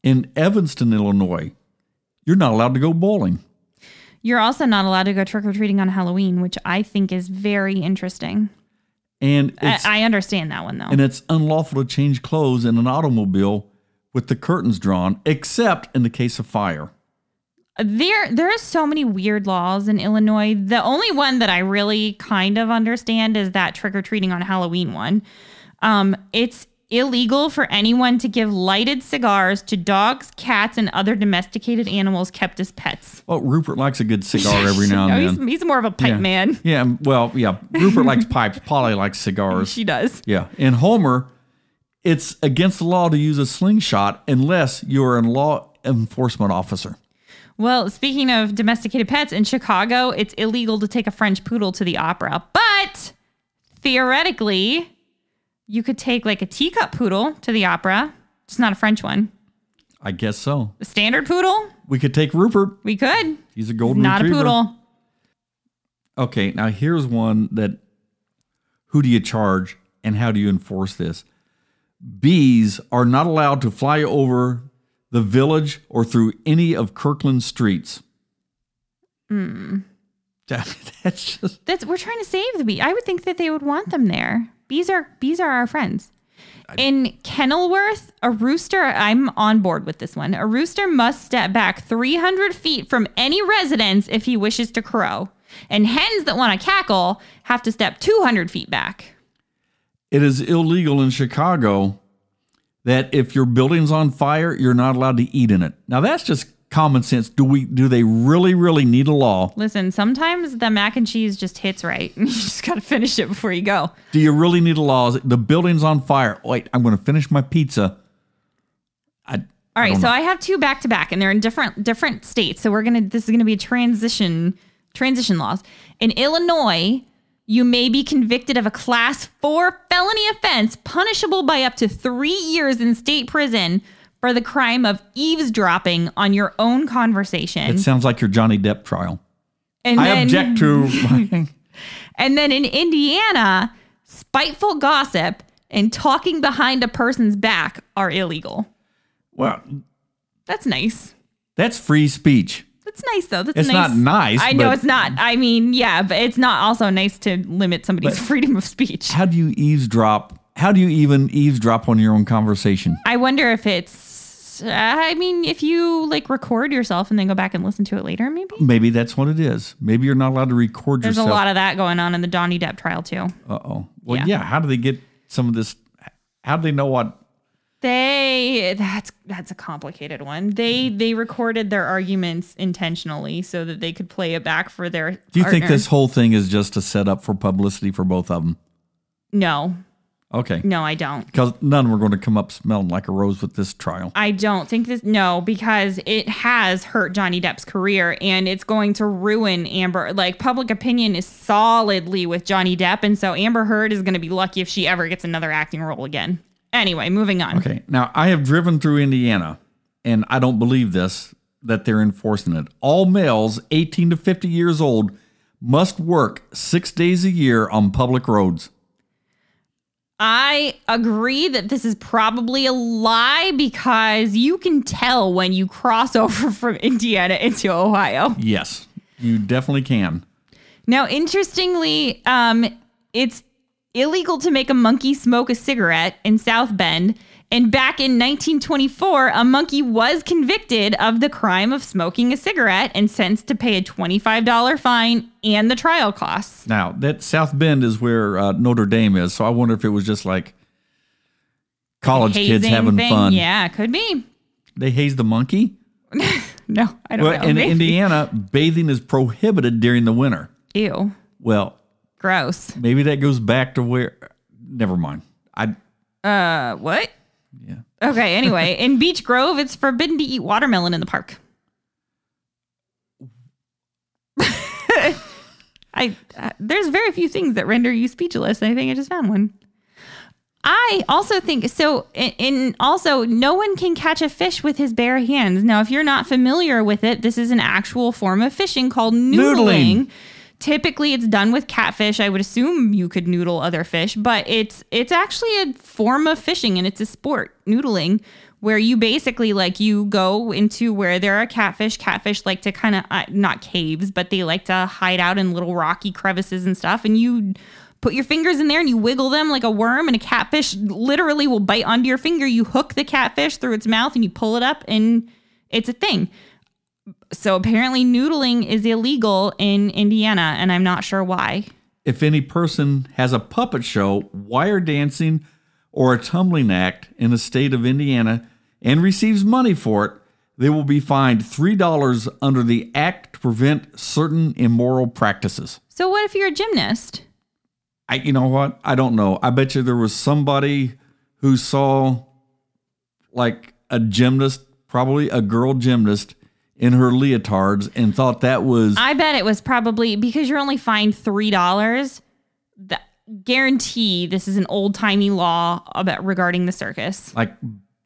In Evanston, Illinois, you're not allowed to go bowling. You're also not allowed to go trick-or-treating on Halloween, which I think is very interesting. And I understand that one, though. And it's unlawful to change clothes in an automobile with the curtains drawn, except in the case of fire. There are so many weird laws in Illinois. The only one that I really kind of understand is that trick-or-treating on Halloween one. It's illegal for anyone to give lighted cigars to dogs, cats, and other domesticated animals kept as pets. Well, Rupert likes a good cigar every now and then. He's more of a pipe man. Yeah, well, yeah. Rupert likes pipes. Polly likes cigars. She does. Yeah. In Homer, it's against the law to use a slingshot unless you're a law enforcement officer. Well, speaking of domesticated pets, in Chicago, it's illegal to take a French poodle to the opera. But, theoretically... You could take like a teacup poodle to the opera. It's not a French one. I guess so. A standard poodle? We could take Rupert. We could. He's a golden retriever. Not a poodle. Okay, now here's one that who do you charge and how do you enforce this? Bees are not allowed to fly over the village or through any of Kirkland's streets. We're trying to save the bee. I would think that they would want them there. Bees are our friends. In Kenilworth, a rooster, I'm on board with this one. A rooster must step back 300 feet from any residence if he wishes to crow. And hens that want to cackle have to step 200 feet back. It is illegal in Chicago that if your building's on fire, you're not allowed to eat in it. Now, that's just common sense. Do they really, really need a law? Listen, sometimes the mac and cheese just hits right. You just got to finish it before you go. Do you really need a law? The building's on fire. Wait, I'm going to finish my pizza. All right, so I have two back-to-back, and they're in different states. So this is going to be a transition laws. In Illinois, you may be convicted of a Class 4 felony offense punishable by up to 3 years in state prison for the crime of eavesdropping on your own conversation. It sounds like your Johnny Depp trial. I object to... And then in Indiana, spiteful gossip and talking behind a person's back are illegal. Well... That's nice. That's free speech. That's nice, though. It's nice. Not nice. I know it's not. I mean, yeah, but it's not also nice to limit somebody's freedom of speech. How do you even eavesdrop on your own conversation? I wonder if it's just, I mean, if you like record yourself and then go back and listen to it later, maybe. Maybe that's what it is. Maybe you're not allowed to record yourself. There's a lot of that going on in the Johnny Depp trial too. Uh-oh. Well, yeah. How do they get some of this? How do they know what? That's a complicated one. They recorded their arguments intentionally so that they could play it back for their partner. Do you think this whole thing is just a setup for publicity for both of them? No. Okay. No, I don't. Because none were going to come up smelling like a rose with this trial. I don't think this, no, because it has hurt Johnny Depp's career and it's going to ruin Amber. Like, public opinion is solidly with Johnny Depp. And so Amber Heard is going to be lucky if she ever gets another acting role again. Anyway, moving on. Okay. Now, I have driven through Indiana and I don't believe this, that they're enforcing it. All males 18 to 50 years old must work 6 days a year on public roads. I agree that this is probably a lie because you can tell when you cross over from Indiana into Ohio. Yes, you definitely can. Now, interestingly, it's illegal to make a monkey smoke a cigarette in South Bend. And back in 1924, a monkey was convicted of the crime of smoking a cigarette and sentenced to pay a $25 fine and the trial costs. Now, that South Bend is where Notre Dame is, so I wonder if it was just like college kids having fun. Yeah, could be. They hazed the monkey? No, I don't know. In Indiana, bathing is prohibited during the winter. Ew. Well. Gross. Maybe that goes back to where... Never mind. What? Yeah. Okay, anyway, in Beech Grove, it's forbidden to eat watermelon in the park. There's very few things that render you speechless. I think I just found one. I also think, so, and also, no one can catch a fish with his bare hands. Now, if you're not familiar with it, this is an actual form of fishing called noodling. Typically, it's done with catfish. I would assume you could noodle other fish, but it's actually a form of fishing, and it's a sport, noodling, where you basically, like, you go into where there are catfish. Catfish like to kind of, not caves, but they like to hide out in little rocky crevices and stuff, and you put your fingers in there and you wiggle them like a worm, and a catfish literally will bite onto your finger. You hook the catfish through its mouth, and you pull it up, and it's a thing. So apparently noodling is illegal in Indiana, and I'm not sure why. If any person has a puppet show, wire dancing, or a tumbling act in the state of Indiana and receives money for it, they will be fined $3 under the act to prevent certain immoral practices. So what if you're a gymnast? You know what? I don't know. I bet you there was somebody who saw, like, a gymnast, probably a girl gymnast, in her leotards and thought that was... I bet it was probably... Because you're only fined $3, guarantee this is an old-timey law about regarding the circus. Like...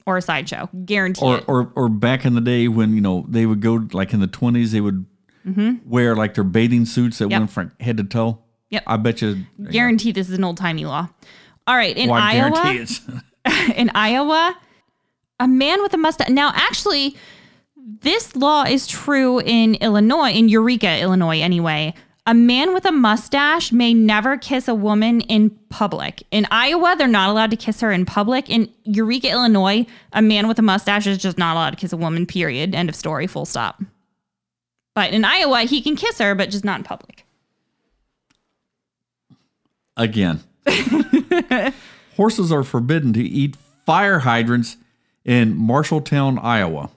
Or a sideshow. Guarantee it. Or back in the day when, you know, they would go, like in the 20s, they would wear like their bathing suits that went from head to toe. Yep. I bet you... Guarantee this is an old-timey law. All right, in Iowa... Guarantee it. In Iowa, a man with a mustache... Now, actually... This law is true in Illinois, in Eureka, Illinois, anyway. A man with a mustache may never kiss a woman in public. In Iowa, they're not allowed to kiss her in public. In Eureka, Illinois, a man with a mustache is just not allowed to kiss a woman, period. End of story, full stop. But in Iowa, he can kiss her, but just not in public. Again. Horses are forbidden to eat fire hydrants in Marshalltown, Iowa.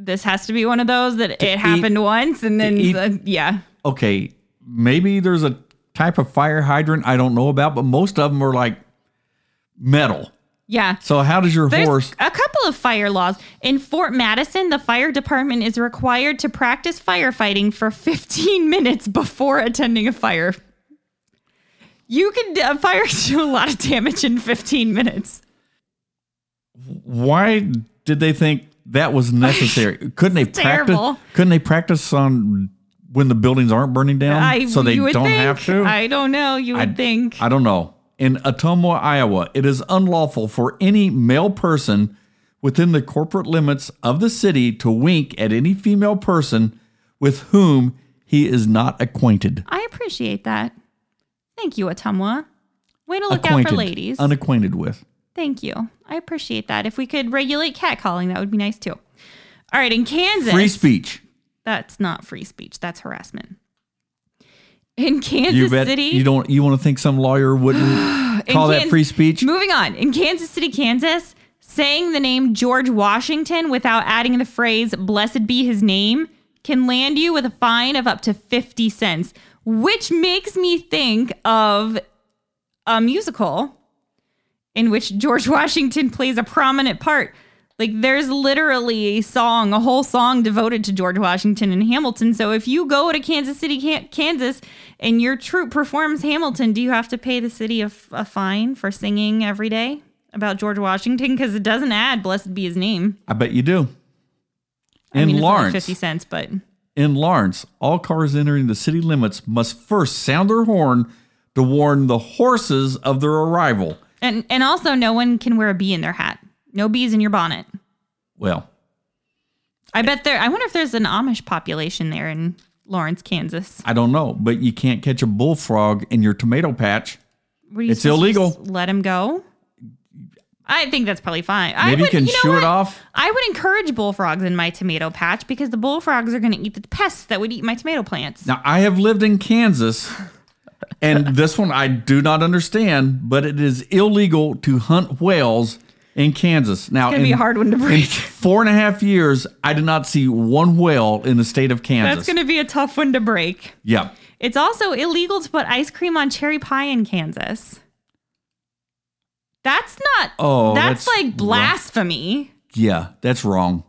This has to be one of those that it happened once and then, yeah. Okay, maybe there's a type of fire hydrant I don't know about, but most of them are like metal. Yeah. So how does your horse... A couple of fire laws. In Fort Madison, the fire department is required to practice firefighting for 15 minutes before attending a fire. You can... A fire do a lot of damage in 15 minutes. Why did they think... That was necessary. Couldn't they practice on when the buildings aren't burning down, so they don't have to? I don't know. You would think. I don't know. In Ottumwa, Iowa, it is unlawful for any male person within the corporate limits of the city to wink at any female person with whom he is not acquainted. I appreciate that. Thank you, Ottumwa. Way to look out for ladies. Unacquainted with. Thank you. I appreciate that. If we could regulate catcalling, that would be nice too. All right, in Kansas. Free speech. That's not free speech. That's harassment. In Kansas City. You want to think some lawyer wouldn't call that free speech? Moving on. In Kansas City, Kansas, saying the name George Washington without adding the phrase, blessed be his name, can land you with a fine of up to 50 cents, which makes me think of a musical in which George Washington plays a prominent part. Like, there's literally a whole song devoted to George Washington and Hamilton. So if you go to Kansas City, Kansas, and your troupe performs Hamilton, do you have to pay the city a fine for singing every day about George Washington? Because it doesn't add blessed be his name. I bet you do. It's Lawrence, 50 cents, but... In Lawrence, all cars entering the city limits must first sound their horn to warn the horses of their arrival. And also, no one can wear a bee in their hat. No bees in your bonnet. Well. I wonder if there's an Amish population there in Lawrence, Kansas. I don't know, but you can't catch a bullfrog in your tomato patch. It's illegal. Just let him go? I think that's probably fine. Maybe you can shoo it off. I would encourage bullfrogs in my tomato patch because the bullfrogs are going to eat the pests that would eat my tomato plants. Now, I have lived in Kansas... And this one I do not understand, but it is illegal to hunt whales in Kansas. Now, it's going to be a hard one to break. In 4.5 years, I did not see one whale in the state of Kansas. That's going to be a tough one to break. Yeah. It's also illegal to put ice cream on cherry pie in Kansas. That's not... Oh, that's like blasphemy. Wrong. Yeah, that's wrong.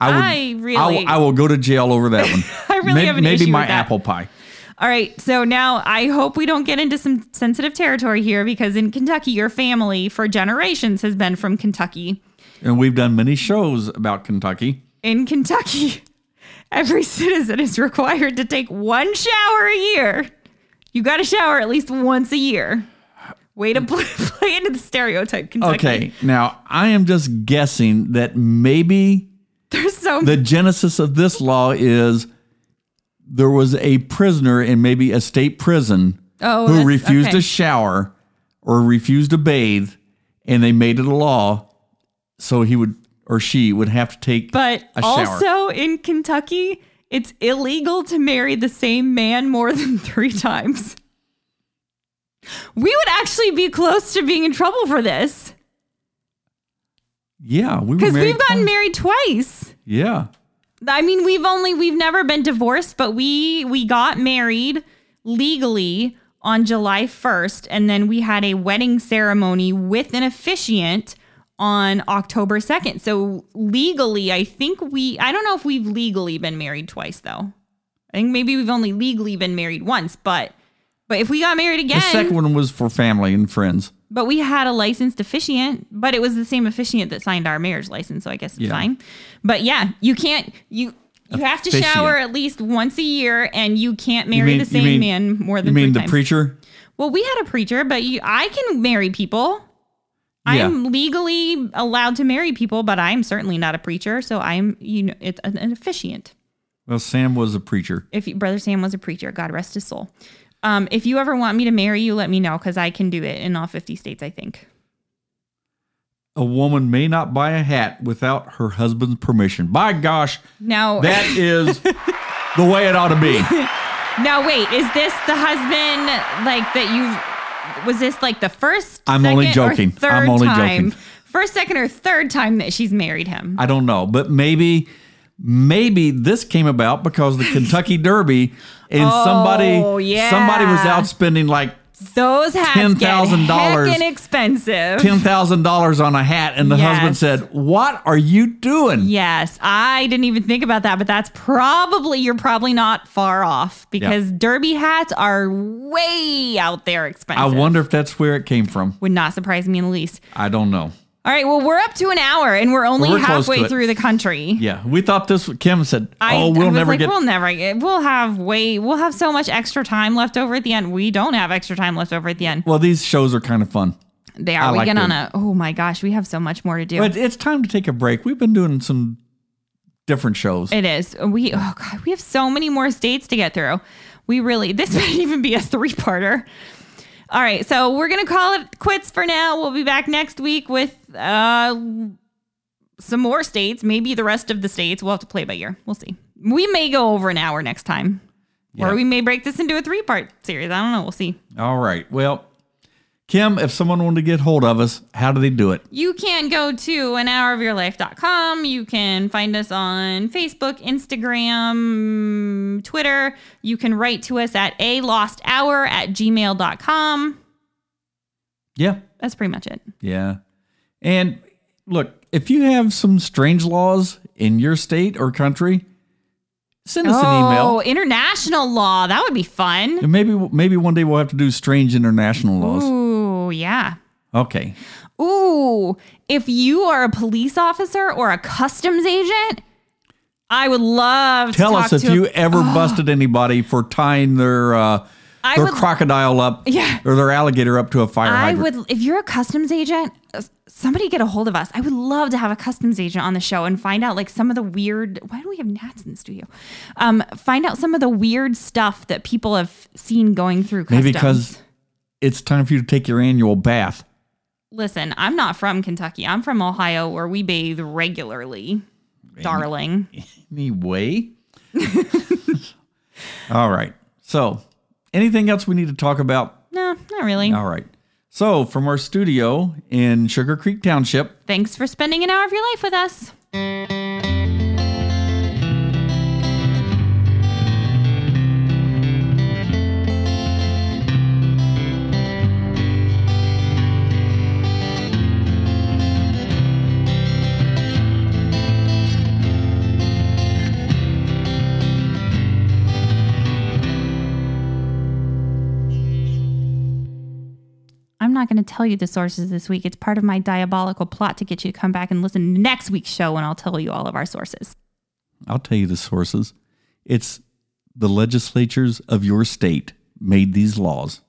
I will go to jail over that one. I really have an issue with that. Maybe my apple pie. All right, so now I hope we don't get into some sensitive territory here because in Kentucky, your family for generations has been from Kentucky. And we've done many shows about Kentucky. In Kentucky, every citizen is required to take one shower a year. You got to shower at least once a year. Way to play into the stereotype, Kentucky. Okay, now I am just guessing that maybe the genesis of this law is... There was a prisoner in maybe a state prison who refused to shower or refused to bathe, and they made it a law so he would or she would have to take a shower. But also in Kentucky, it's illegal to marry the same man more than 3 times. We would actually be close to being in trouble for this. Yeah, we've gotten married twice. Yeah. I mean, we've never been divorced, but we got married legally on July 1st. And then we had a wedding ceremony with an officiant on October 2nd. So legally, I don't know if we've legally been married twice, though. I think maybe we've only legally been married once. But if we got married again. The second one was for family and friends. But we had a licensed officiant, but it was the same officiant that signed our marriage license, so I guess it's fine. But yeah, you can't, you have to shower at least once a year, and you can't marry the same man more than 3 times. You mean the preacher? Well, we had a preacher, but I can marry people. Yeah. I'm legally allowed to marry people, but I'm certainly not a preacher, so I'm, it's an officiant. Well, Sam was a preacher. Brother Sam was a preacher, God rest his soul. If you ever want me to marry you, let me know, because I can do it in all 50 states, I think. A woman may not buy a hat without her husband's permission. By gosh, now, that is the way it ought to be. Now, wait, is this the husband, like, that was this, like, the first, first, second, or third time that she's married him? I don't know, but maybe this came about because the Kentucky Derby and somebody was out spending like those hats $10,000 expensive. $10,000 on a hat, and the husband said, "What are you doing?" Yes, I didn't even think about that, but that's probably you're probably not far off because derby hats are way out there expensive. I wonder if that's where it came from. Would not surprise me in the least. I don't know. All right, well, we're up to an hour, and we're only halfway through the country. Yeah, we thought this. Kim said, we'll have so much extra time left over at the end. We don't have extra time left over at the end. Well, these shows are kind of fun. They are. Oh my gosh, we have so much more to do. But it's time to take a break. We've been doing some different shows. It is. We have so many more states to get through. This might even be a 3-parter. All right, so we're going to call it quits for now. We'll be back next week with some more states, maybe the rest of the states. We'll have to play by ear. We'll see. We may go over an hour next time. Yeah. Or we may break this into a 3-part series. I don't know. We'll see. All right. Well, Kim, if someone wanted to get hold of us, how do they do it? You can go to anhourofyourlife.com. You can find us on Facebook, Instagram, Twitter. You can write to us at alosthour@gmail.com. Yeah. That's pretty much it. Yeah. And look, if you have some strange laws in your state or country, send us an email. Oh, international law. That would be fun. And maybe one day we'll have to do strange international laws. Ooh, yeah. Okay. Ooh, if you are a police officer or a customs agent, I would love to talk to you. Tell us if you ever busted anybody for tying their crocodile up or their alligator up to a fire hydrant. If you're a customs agent, somebody get a hold of us. I would love to have a customs agent on the show and find out like some of the weird, why do we have gnats in the studio? Find out some of the weird stuff that people have seen going through customs. Maybe because it's time for you to take your annual bath. Listen, I'm not from Kentucky. I'm from Ohio where we bathe regularly, darling. Anyway. All right. So anything else we need to talk about? No, not really. All right. So, from our studio in Sugar Creek Township, thanks for spending an hour of your life with us. Not going to tell you the sources this week. It's part of my diabolical plot to get you to come back and listen to next week's show when I'll tell you all of our sources. I'll tell you the sources. It's the legislatures of your state made these laws.